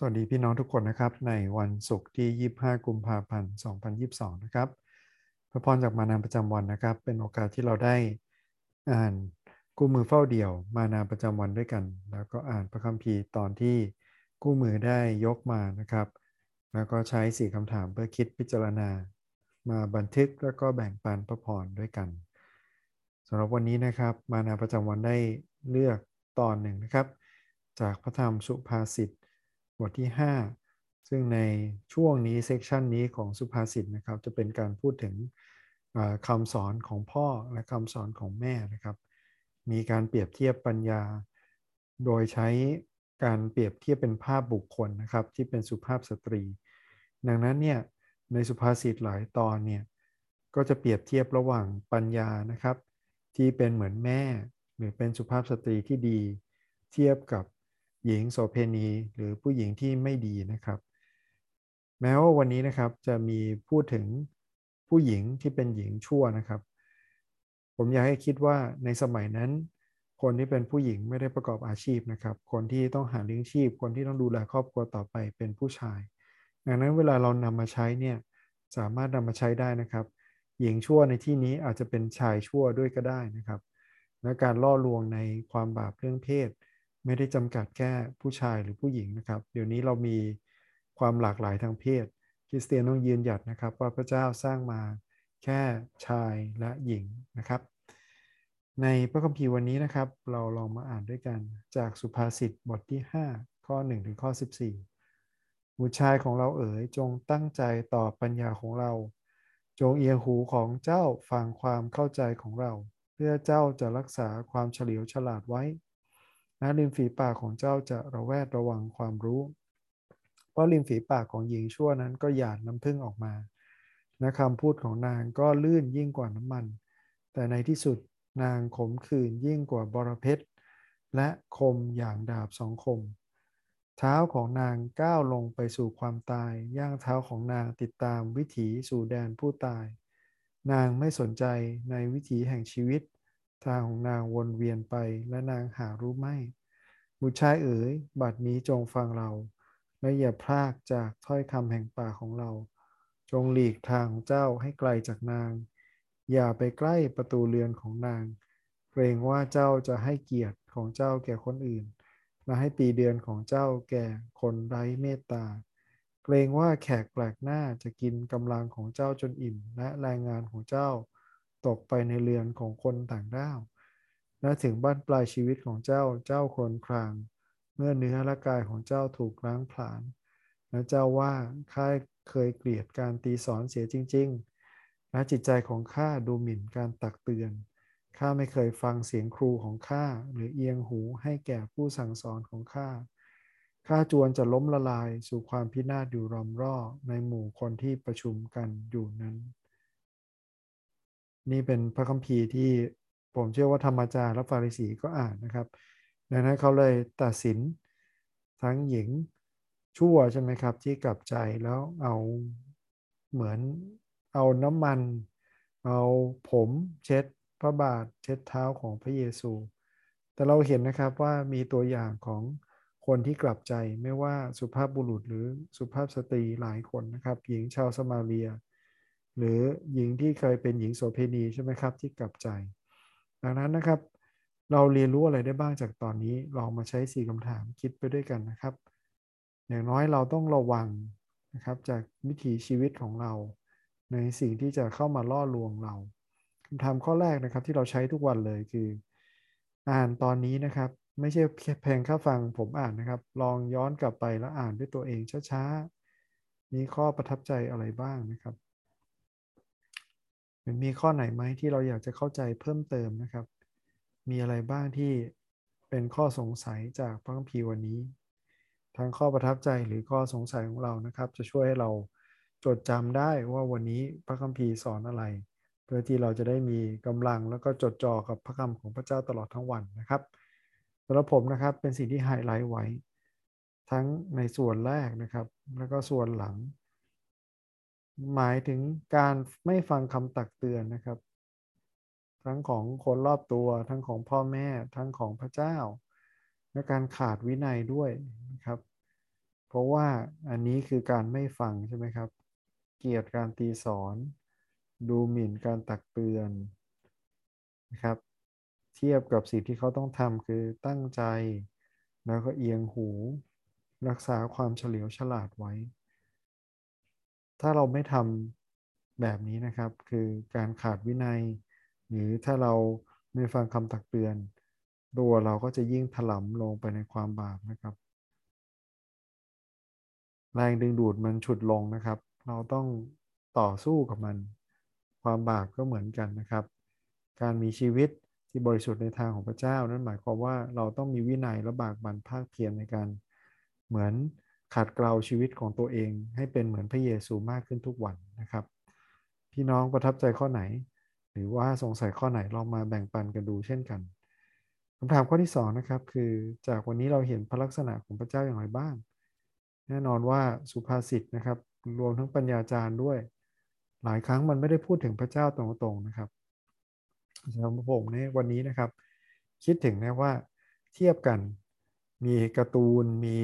สวัสดีพี่น้องทุกคนนะครับในวันศุกร์ที่25กุมภาพันธ์2022นะครับพระพรจากมานาประจำวันนะครับเป็นโอกาสที่เราได้อ่านกู้มือเฝ้าเดี่ยวมานาประจำวันด้วยกันแล้วก็อ่านพระคัมภีร์ตอนที่กู้มือได้ยกมานะครับแล้วก็ใช้4คำถามเพื่อคิดพิจารณามาบันทึกแล้วก็แบ่งปันพระพรด้วยกันสำหรับวันนี้นะครับมานาประจำวันได้เลือกตอนหนึ่งนะครับจากพระธรรมสุภาษิตบทที่5ซึ่งในช่วงนี้เซกชันนี้ของสุภาษิตนะครับจะเป็นการพูดถึงคำสอนของพ่อและคำสอนของแม่นะครับมีการเปรียบเทียบปัญญาโดยใช้การเปรียบเทียบเป็นภาพบุคคลนะครับที่เป็นสุภาพสตรีดังนั้นเนี่ยในสุภาษิตหลายตอนเนี่ยก็จะเปรียบเทียบระหว่างปัญญานะครับที่เป็นเหมือนแม่หรือเป็นสุภาพสตรีที่ดีเทียบกับหญิงโสเภณีหรือผู้หญิงที่ไม่ดีนะครับแม้ว่าวันนี้นะครับจะมีพูดถึงผู้หญิงที่เป็นหญิงชั่วนะครับผมอยากให้คิดว่าในสมัยนั้นคนที่เป็นผู้หญิงไม่ได้ประกอบอาชีพนะครับคนที่ต้องหาเลี้ยงชีพคนที่ต้องดูแลครอบครัวต่อไปเป็นผู้ชายดังนั้นเวลาเรานำมาใช้เนี่ยสามารถนำมาใช้ได้นะครับหญิงชั่วในที่นี้อาจจะเป็นชายชั่วด้วยก็ได้นะครับและการล่อลวงในความบาปเรื่องเพศไม่ได้จำกัดแค่ผู้ชายหรือผู้หญิงนะครับเดี๋ยวนี้เรามีความหลากหลายทางเพศคริสเตียนต้องยืนหยัดนะครับว่าพระเจ้าสร้างมาแค่ชายและหญิงนะครับในพระคัมภีร์วันนี้นะครับเราลองมาอ่านด้วยกันจากสุภาษิตบทที่5ข้อ1ถึงข้อ14บุตรชายของเราเอ๋ยจงตั้งใจต่อปัญญาของเราจงเอียงหูของเจ้าฟังความเข้าใจของเราเพื่อเจ้าจะรักษาความเฉลียวฉลาดไว้และริมฝีปากของเจ้าจะระแวดระวังความรู้เพราะริมฝีปากของหญิงชั่วนั้นก็หยาดน้ำผึ้งออกมาและคำพูดของนางก็ลื่นยิ่งกว่าน้ำมันแต่ในที่สุดนางขมขื่นยิ่งกว่าบรเพชรและคมอย่างดาบสองคมเท้าของนางก้าวลงไปสู่ความตายย่างเท้าของนางติดตามวิถีสู่แดนผู้ตายนางไม่สนใจในวิถีแห่งชีวิตทางของนางวนเวียนไปและนางหารู้ไม่บุตรชายเอ๋ยบัดนี้จงฟังเราและอย่าพรากจากถ้อยคำแห่งปากของเราจงหลีกทางของเจ้าให้ไกลจากนางอย่าไปใกล้ประตูเรือนของนางเกรงว่าเจ้าจะให้เกียรติของเจ้าแก่คนอื่นและให้ปีเดือนของเจ้าแก่คนไร้เมตตาเกรงว่าแขกแปลกหน้าจะกินกำลังของเจ้าจนอิ่มและแรงงานของเจ้าตกไปในเรือนของคนต่างด้าวและถึงบ้านปลายชีวิตของเจ้าเจ้าคนครางเมื่อเนื้อและกายของเจ้าถูกล้างผลาญและเจ้าว่าข้าเคยเกลียดการตีสอนเสียจริงๆและจิตใจของข้าดูหมิ่นการตักเตือนข้าไม่เคยฟังเสียงครูของข้าหรือเอียงหูให้แก่ผู้สั่งสอนของข้าข้าจวนจะล้มละลายสู่ความพินาศอยู่รอมร่อในหมู่คนที่ประชุมกันอยู่นั้นนี่เป็นพระคัมภีร์ที่ผมเชื่อว่าธรรมจารย์และฟาริสีก็อ่านนะครับดังนั้นเขาเลยตัดสินทั้งหญิงชั่วใช่ไหมครับที่กลับใจแล้วเอาเหมือนเอาน้ำมันเอาผมเช็ดพระบาทเช็ดเท้าของพระเยซูแต่เราเห็นนะครับว่ามีตัวอย่างของคนที่กลับใจไม่ว่าสุภาพบุรุษหรือสุภาพสตรีหลายคนนะครับหญิงชาวสมาเรียหรือหญิงที่เคยเป็นหญิงโสเภณีใช่ไหมครับที่กลับใจดังนั้นนะครับเราเรียนรู้อะไรได้บ้างจากตอนนี้ลองมาใช้4คำถามคิดไปด้วยกันนะครับอย่างน้อยเราต้องระวังนะครับจากวิถีชีวิตของเราในสิ่งที่จะเข้ามาล่อลวงเราคำถามข้อแรกนะครับที่เราใช้ทุกวันเลยคืออ่านตอนนี้นะครับไม่ใช่เพียงแค่ฟังผมอ่านนะครับลองย้อนกลับไปแล้วอ่านด้วยตัวเองช้าๆมีข้อประทับใจอะไรบ้างนะครับมีข้อไหนไหมที่เราอยากจะเข้าใจเพิ่มเติมนะครับมีอะไรบ้างที่เป็นข้อสงสัยจากพระคัมภีร์วันนี้ทั้งข้อประทับใจหรือข้อสงสัยของเรานะครับจะช่วยให้เราจดจำได้ว่าวันนี้พระคัมภีร์สอนอะไรเพื่อที่เราจะได้มีกำลังแล้วก็จดจ่อกับพระคำของพระเจ้าตลอดทั้งวันนะครับสำหรับผมนะครับเป็นสิ่งที่ไฮไลท์ไว้ทั้งในส่วนแรกนะครับแล้วก็ส่วนหลังหมายถึงการไม่ฟังคำตักเตือนนะครับทั้งของคนรอบตัวทั้งของพ่อแม่ทั้งของพระเจ้าและการขาดวินัยด้วยนะครับ เพราะว่าอันนี้คือการไม่ฟังใช่ไหมครับเกลียดการตีสอนดูหมิ่นการตักเตือนนะครับเทียบกับสิ่งที่เขาต้องทำคือตั้งใจแล้วก็เอียงหูรักษาความเฉลียวฉลาดไว้ถ้าเราไม่ทำแบบนี้นะครับคือการขาดวินัยหรือถ้าเราไม่ฟังคำตักเตือนตัวเราก็จะยิ่งถลำลงไปในความบาปนะครับแรงดึงดูดมันฉุดลงนะครับเราต้องต่อสู้กับมันความบาปก็เหมือนกันนะครับการมีชีวิตที่บริสุทธิ์ในทางของพระเจ้านั้นหมายความว่าเราต้องมีวินัยและบากบั่นภาคเพียรในการเหมือนขัดเกลาชีวิตของตัวเองให้เป็นเหมือนพระเยซูมากขึ้นทุกวันนะครับพี่น้องประทับใจข้อไหนหรือว่าสงสัยข้อไหนลองมาแบ่งปันกันดูเช่นกันคำถามข้อที่2นะครับคือจากวันนี้เราเห็นพระลักษณะของพระเจ้าอย่างไรบ้างแน่นอนว่าสุภาษิตนะครับรวมทั้งปัญญาจารย์ด้วยหลายครั้งมันไม่ได้พูดถึงพระเจ้าตรงๆนะครับสำหรับผมในวันนี้นะครับคิดถึงนะว่าเทียบกันมีการ์ตูนมี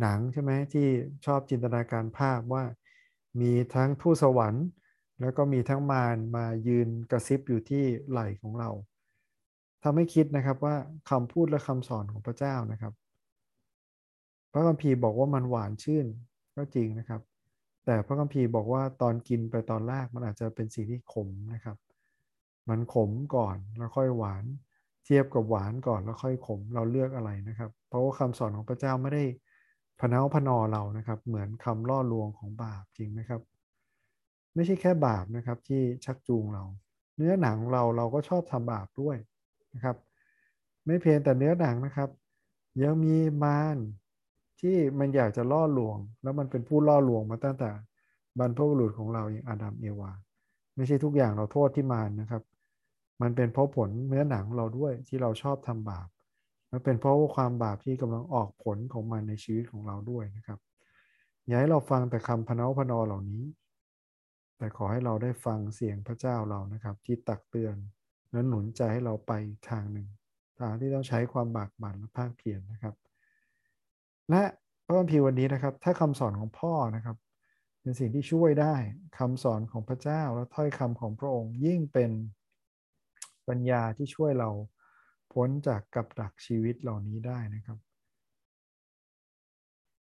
หนังใช่ไหมที่ชอบจินตนาการภาพว่ามีทั้งทูตสวรรค์แล้วก็มีทั้งมารมายืนกระซิบอยู่ที่ไหล่ของเราทำให้คิดนะครับว่าคำพูดและคำสอนของพระเจ้านะครับพระคัมภีร์บอกว่ามันหวานชื่นก็จริงนะครับแต่พระคัมภีร์บอกว่าตอนกินไปตอนแรกมันอาจจะเป็นสิ่งที่ขมนะครับมันขมก่อนแล้วค่อยหวานเทียบกับหวานก่อนแล้วค่อยขมเราเลือกอะไรนะครับเพราะว่าคำสอนของพระเจ้าไม่ได้พะเนาพะนอเรานะครับเหมือนคำล่อลวงของบาปจริงไหมครับไม่ใช่แค่บาปนะครับที่ชักจูงเราเนื้อหนังเราก็ชอบทำบาปด้วยนะครับไม่เพียงแต่เนื้อหนังนะครับยังมีมารที่มันอยากจะล่อลวงแล้วมันเป็นผู้ล่อลวงมาตั้งแต่บรรพบุรุษของเราอย่างอาดัมเอวาไม่ใช่ทุกอย่างเราโทษที่มารนะครับมันเป็นเพราะผลเนื้อหนังเราด้วยที่เราชอบทำบาปมันเป็นเพราะความบาปที่กำลังออกผลของมันในชีวิตของเราด้วยนะครับอย่าให้เราฟังแต่คำพะเนาพะนอเหล่านี้แต่ขอให้เราได้ฟังเสียงพระเจ้าเรานะครับที่ตักเตือนและหนุนใจให้เราไปทางหนึ่งทางที่ต้องใช้ความบากบั่นและภาคเพียรนะครับและพระคัมภีร์วันนี้นะครับถ้าคำสอนของพ่อนะครับเป็นสิ่งที่ช่วยได้คำสอนของพระเจ้าและถ้อยคำของพระองค์ยิ่งเป็นปัญญาที่ช่วยเราพ้นจากกับดักชีวิตเหล่านี้ได้นะครับ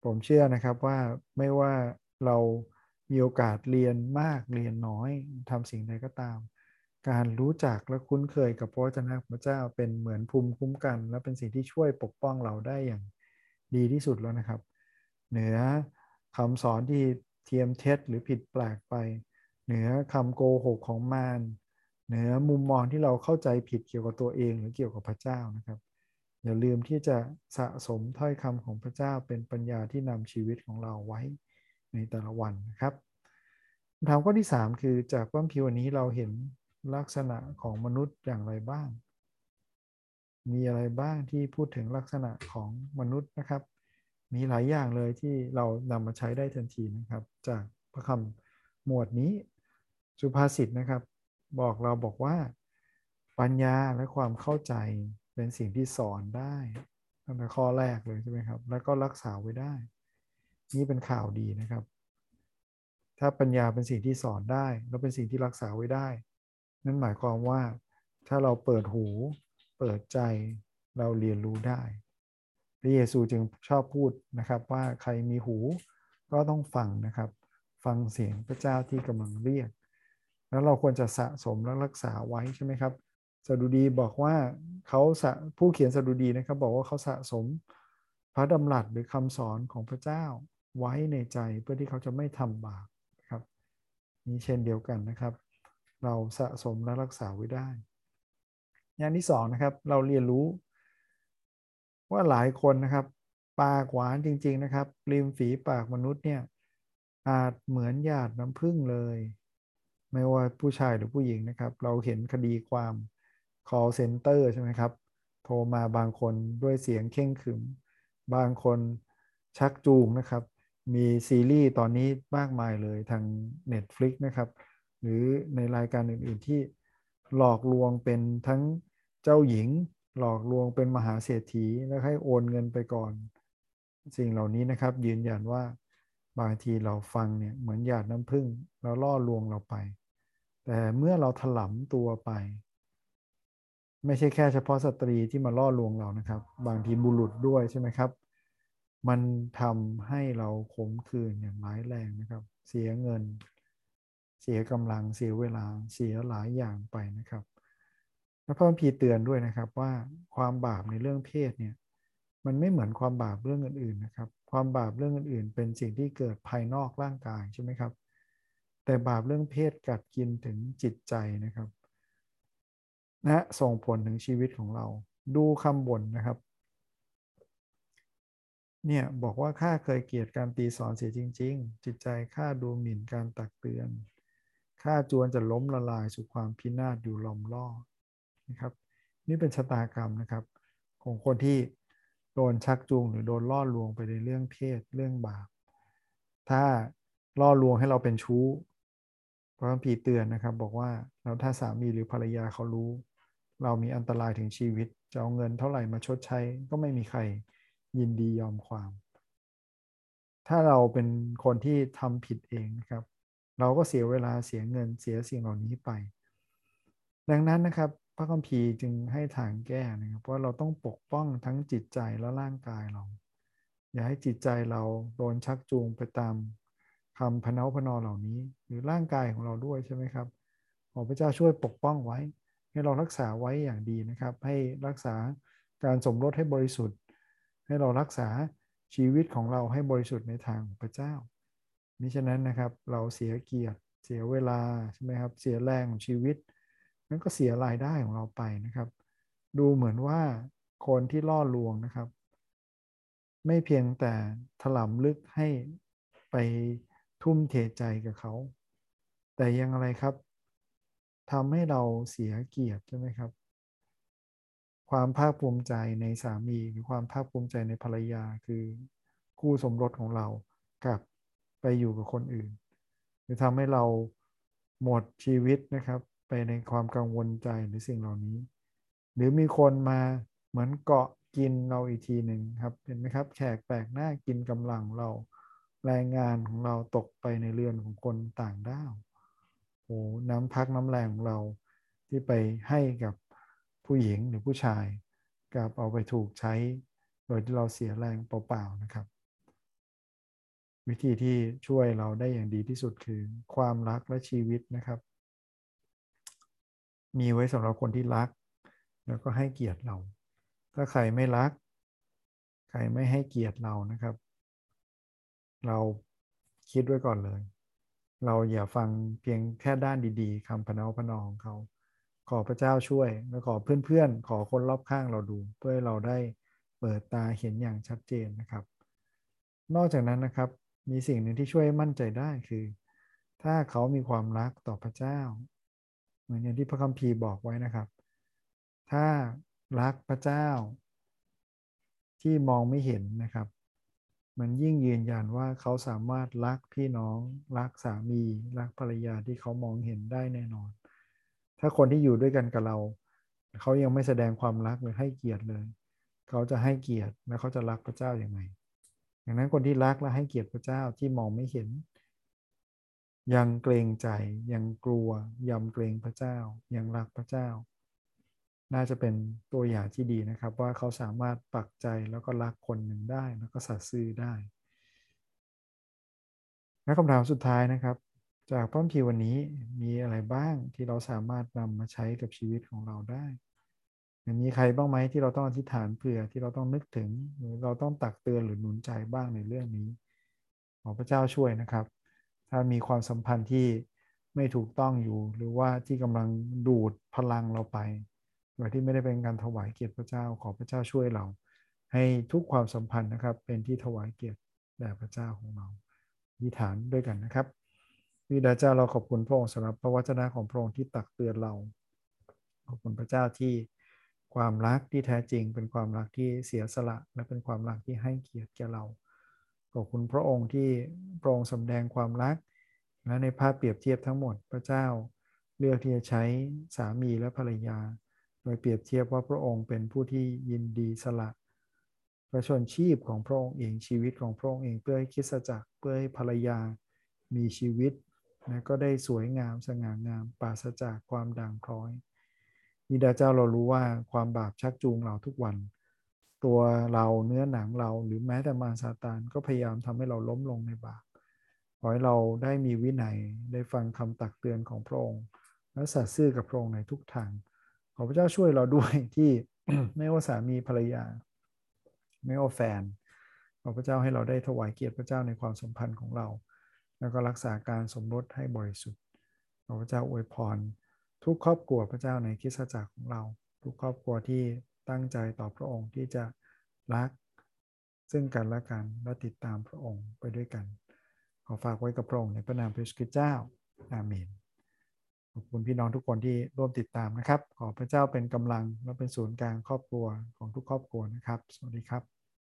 ผมเชื่อนะครับว่าไม่ว่าเรามีโอกาสเรียนมากเรียนน้อยทำสิ่งใดก็ตามการรู้จักและคุ้นเคยกับพระวจนะของพระเจ้าเป็นเหมือนภูมิคุ้มกันและเป็นสิ่งที่ช่วยปกป้องเราได้อย่างดีที่สุดแล้วนะครับเหนือคำสอนที่เทียมเท็จหรือผิดแปลกไปเหนือคำโกหกของมารเหนือมุมมองที่เราเข้าใจผิดเกี่ยวกับตัวเองหรือเกี่ยวกับพระเจ้านะครับอย่าลืมที่จะสะสมถ้อยคำของพระเจ้าเป็นปัญญาที่นำชีวิตของเราไว้ในแต่ละวันนะครับคำถามข้อที่3คือจากพระคัมภีร์วันนี้เราเห็นลักษณะของมนุษย์อย่างไรบ้างมีอะไรบ้างที่พูดถึงลักษณะของมนุษย์นะครับมีหลายอย่างเลยที่เรานำมาใช้ได้ทันทีนะครับจากพระคำหมวดนี้สุภาษิตนะครับบอกเราบอกว่าปัญญาและความเข้าใจเป็นสิ่งที่สอนได้ตั้งแต่ข้อแรกเลยใช่ไหมครับแล้วก็รักษาไว้ได้นี่เป็นข่าวดีนะครับถ้าปัญญาเป็นสิ่งที่สอนได้แล้วเป็นสิ่งที่รักษาไว้ได้นั่นหมายความว่าถ้าเราเปิดหูเปิดใจเราเรียนรู้ได้พระเยซูจึงชอบพูดนะครับว่าใครมีหูก็ต้องฟังนะครับฟังเสียงพระเจ้าที่กำลังเรียกแล้วเราควรจะสะสมและรักษาไว้ใช่ไหมครับสดุดีบอกว่าผู้เขียนสดุดีนะครับบอกว่าเขาสะสมพระดำรัสหรือคำสอนของพระเจ้าไว้ในใจเพื่อที่เขาจะไม่ทำบาปครับนี่เช่นเดียวกันนะครับเราสะสมและรักษาไว้ได้อย่างที่2นะครับเราเรียนรู้ว่าหลายคนนะครับปากหวานจริงๆนะครับริมฝีปากมนุษย์เนี่ยอาจเหมือนหยาดน้ำผึ้งเลยไม่ว่าผู้ชายหรือผู้หญิงนะครับเราเห็นคดีความ call center ใช่ไหมครับโทรมาบางคนด้วยเสียงเข่งขรึมบางคนชักจูงนะครับมีซีรีส์ตอนนี้มากมายเลยทาง Netflix นะครับหรือในรายการอื่นๆที่หลอกลวงเป็นทั้งเจ้าหญิงหลอกลวงเป็นมหาเศรษฐีแล้วให้โอนเงินไปก่อน สิ่งเหล่านี้นะครับยืนยันว่าบางทีเราฟังเนี่ยเหมือนหยาดน้ำผึ้งแล้วล่อลวงเราไปแต่เมื่อเราถลำตัวไปไม่ใช่แค่เฉพาะสตรีที่มาล่อลวงเรานะครับบางทีบุรุษด้วยใช่ไหมครับมันทำให้เราขมขื่นอย่างร้ายแรงนะครับเสียเงินเสียกำลังเสียเวลาเสียหลายอย่างไปนะครับแล้วพระคัมภีร์เตือนด้วยนะครับว่าความบาปในเรื่องเพศเนี่ยมันไม่เหมือนความบาปเรื่องอื่นๆนะครับความบาปเรื่องอื่นๆเป็นสิ่งที่เกิดภายนอกร่างกายใช่ไหมครับแต่บาปเรื่องเพศกัดกินถึงจิตใจนะครับและส่งผลถึงชีวิตของเราดูคำบ่นนะครับเนี่ยบอกว่าข้าเคยเกลียดการตีสอนเสียจริงๆจิตใจข้าดูหมิ่นการตักเตือนข้าจวนจะล้มละลายสู่ความพินาศอยู่หล่อมล่อนะครับนี่เป็นชะตากรรมนะครับของคนที่โดนชักจูงหรือโดนล่อลวงไปในเรื่องเพศเรื่องบาปถ้าล่อลวงให้เราเป็นชู้พระคัมภีร์เตือนนะครับบอกว่าแล้วถ้าสามีหรือภรรยาเขารู้เรามีอันตรายถึงชีวิตจะเอาเงินเท่าไหร่มาชดใช้ก็ไม่มีใครยินดียอมความถ้าเราเป็นคนที่ทำผิดเองนะครับเราก็เสียเวลาเสียเงินเสียสิ่งเหล่านี้ไปดังนั้นนะครับพระคัมภีร์จึงให้ทางแก้นะครับว่าเราต้องปกป้องทั้งจิตใจและร่างกายเราอย่าให้จิตใจเราโดนชักจูงไปตามคำพเนาพนอเหล่านี้หรือร่างกายของเราด้วยใช่ไหมครับขอพระเจ้าช่วยปกป้องไว้ให้เรารักษาไว้อย่างดีนะครับให้รักษาการสมรสให้บริสุทธิ์ให้เรารักษาชีวิตของเราให้บริสุทธิ์ในทางของพระเจ้ามิฉะนั้นนะครับเราเสียเกียรติเสียเวลาใช่ไหมครับเสียแรงของชีวิตนั่นก็เสียรายได้ของเราไปนะครับดูเหมือนว่าคนที่ล่อลวงนะครับไม่เพียงแต่ถลำลึกให้ไปทุ่มเทใจกับเขาแต่ยังอะไรครับทำให้เราเสียเกียรติใช่ไหมครับความภาคภูมิใจในสามีหรือความภาคภูมิใจในภรรยาคือคู่สมรสของเรากลับไปอยู่กับคนอื่นหรือทำให้เราหมดชีวิตนะครับไปในความกังวลใจในสิ่งเหล่านี้หรือมีคนมาเหมือนเกาะกินเราอีกทีหนึ่งครับเห็นไหมครับแขกแปลกหน้ากินกำลังเราแรงงานของเราตกไปในเรือนของคนต่างด้าวโอ้น้ำพักน้ำแรงของเราที่ไปให้กับผู้หญิงหรือผู้ชายกับเอาไปถูกใช้โดยที่เราเสียแรงเปล่าๆนะครับวิธีที่ช่วยเราได้อย่างดีที่สุดคือความรักและชีวิตนะครับมีไว้สำหรับคนที่รักแล้วก็ให้เกียรติเราถ้าใครไม่รักใครไม่ให้เกียรติเรานะครับเราคิดไว้ก่อนเลยเราอย่าฟังเพียงแค่ด้านดีๆคำพเนาพนองของเขาขอพระเจ้าช่วยและขอเพื่อนๆขอคนรอบข้างเราดูเพื่อให้เราได้เปิดตาเห็นอย่างชัดเจนนะครับนอกจากนั้นนะครับมีสิ่งหนึ่งที่ช่วยมั่นใจได้คือถ้าเขามีความรักต่อพระเจ้าเหมือนอย่างที่พระคัมภีร์บอกไว้นะครับถ้ารักพระเจ้าที่มองไม่เห็นนะครับมันยิ่งยืนยันว่าเขาสามารถรักพี่น้องรักสามีรักภรรยาที่เขามองเห็นได้แน่นอนถ้าคนที่อยู่ด้วยกันกับเราเขายังไม่แสดงความรักหรือให้เกียรติเลยเขาจะให้เกียรติและเขาจะรักพระเจ้าอย่างไรดังนั้นคนที่รักและให้เกียรติพระเจ้าที่มองไม่เห็นยังเกรงใจยังกลัวยำเกรงพระเจ้ายังรักพระเจ้าน่าจะเป็นตัวอย่างที่ดีนะครับว่าเขาสามารถปักใจแล้วก็รักคนหนึ่งได้แล้วก็สัตย์ซื่อได้และคำถามสุดท้ายนะครับจากพระคัมภีร์วันนี้มีอะไรบ้างที่เราสามารถนำมาใช้กับชีวิตของเราได้มีใครบ้างไหมที่เราต้องอธิษฐานเผื่อที่เราต้องนึกถึงหรือเราต้องตักเตือนหรือหนุนใจบ้างในเรื่องนี้ขอพระเจ้าช่วยนะครับถ้ามีความสัมพันธ์ที่ไม่ถูกต้องอยู่หรือว่าที่กำลังดูดพลังเราไปโดยที่ไม่ได้เป็นการถวายเกียรติพระเจ้าขอพระเจ้าช่วยเราให้ทุกความสัมพันธ์นะครับเป็นที่ถวายเกียรติแด่พระเจ้าของเราอธิษฐานด้วยกันนะครับบิดาเจ้าเราขอบคุณพระองค์สำหรับพระวจนะของพระองค์ที่ตักเตือนเราขอบคุณพระเจ้าที่ความรักที่แท้จริงเป็นความรักที่เสียสละและเป็นความรักที่ให้เกียรติแก่เราขอบคุณพระองค์ที่พระองค์แสดงความรักและในภาพเปรียบเทียบทั้งหมดพระเจ้าเลือกที่จะใช้สามีและภรรยาโดยเปรียบเทียบว่าพระองค์เป็นผู้ที่ยินดีสละ พระชนชีพของพระองค์เองชีวิตของพระองค์เองเพื่อให้คริสตจักรเพื่อให้ภรรยามีชีวิตนะก็ได้สวยงามสง่างามปราศจากความด่างพร้อยบิดาเจ้าเรารู้ว่าความบาปชักจูงเราทุกวันตัวเราเนื้อหนังเราหรือแม้แต่มารซาตานก็พยายามทำให้เราล้มลงในบาปขอให้เราได้มีวินัยได้ฟังคำตักเตือนของพระองค์และสัตย์ซื่อกับพระองค์ในทุกทางขอพระเจ้าช่วยเราด้วยที่ ไม่ว่าสามีภรรยาไม่ว่าแฟนขอพระเจ้าให้เราได้ถวายเกียรติพระเจ้าในความสัมพันธ์ของเราแล้วก็รักษาการสมรสให้บริสุทธิ์ขอพระเจ้าอวยพรทุกครอบครัวพระเจ้าในคริสตจักรของเราทุกครอบครัวที่ตั้งใจต่อพระองค์ที่จะรักซึ่งกันและกันและติดตามพระองค์ไปด้วยกันขอฝากไว้กับพระองค์ในพระนามพระเยซูคริสต์เจ้าอาเมนขอบคุณพี่น้องทุกคนที่ร่วมติดตามนะครับขอพระเจ้าเป็นกำลังและเป็นศูนย์กลางครอบครัวของทุกครอบครัวนะครับสวัสดีครับ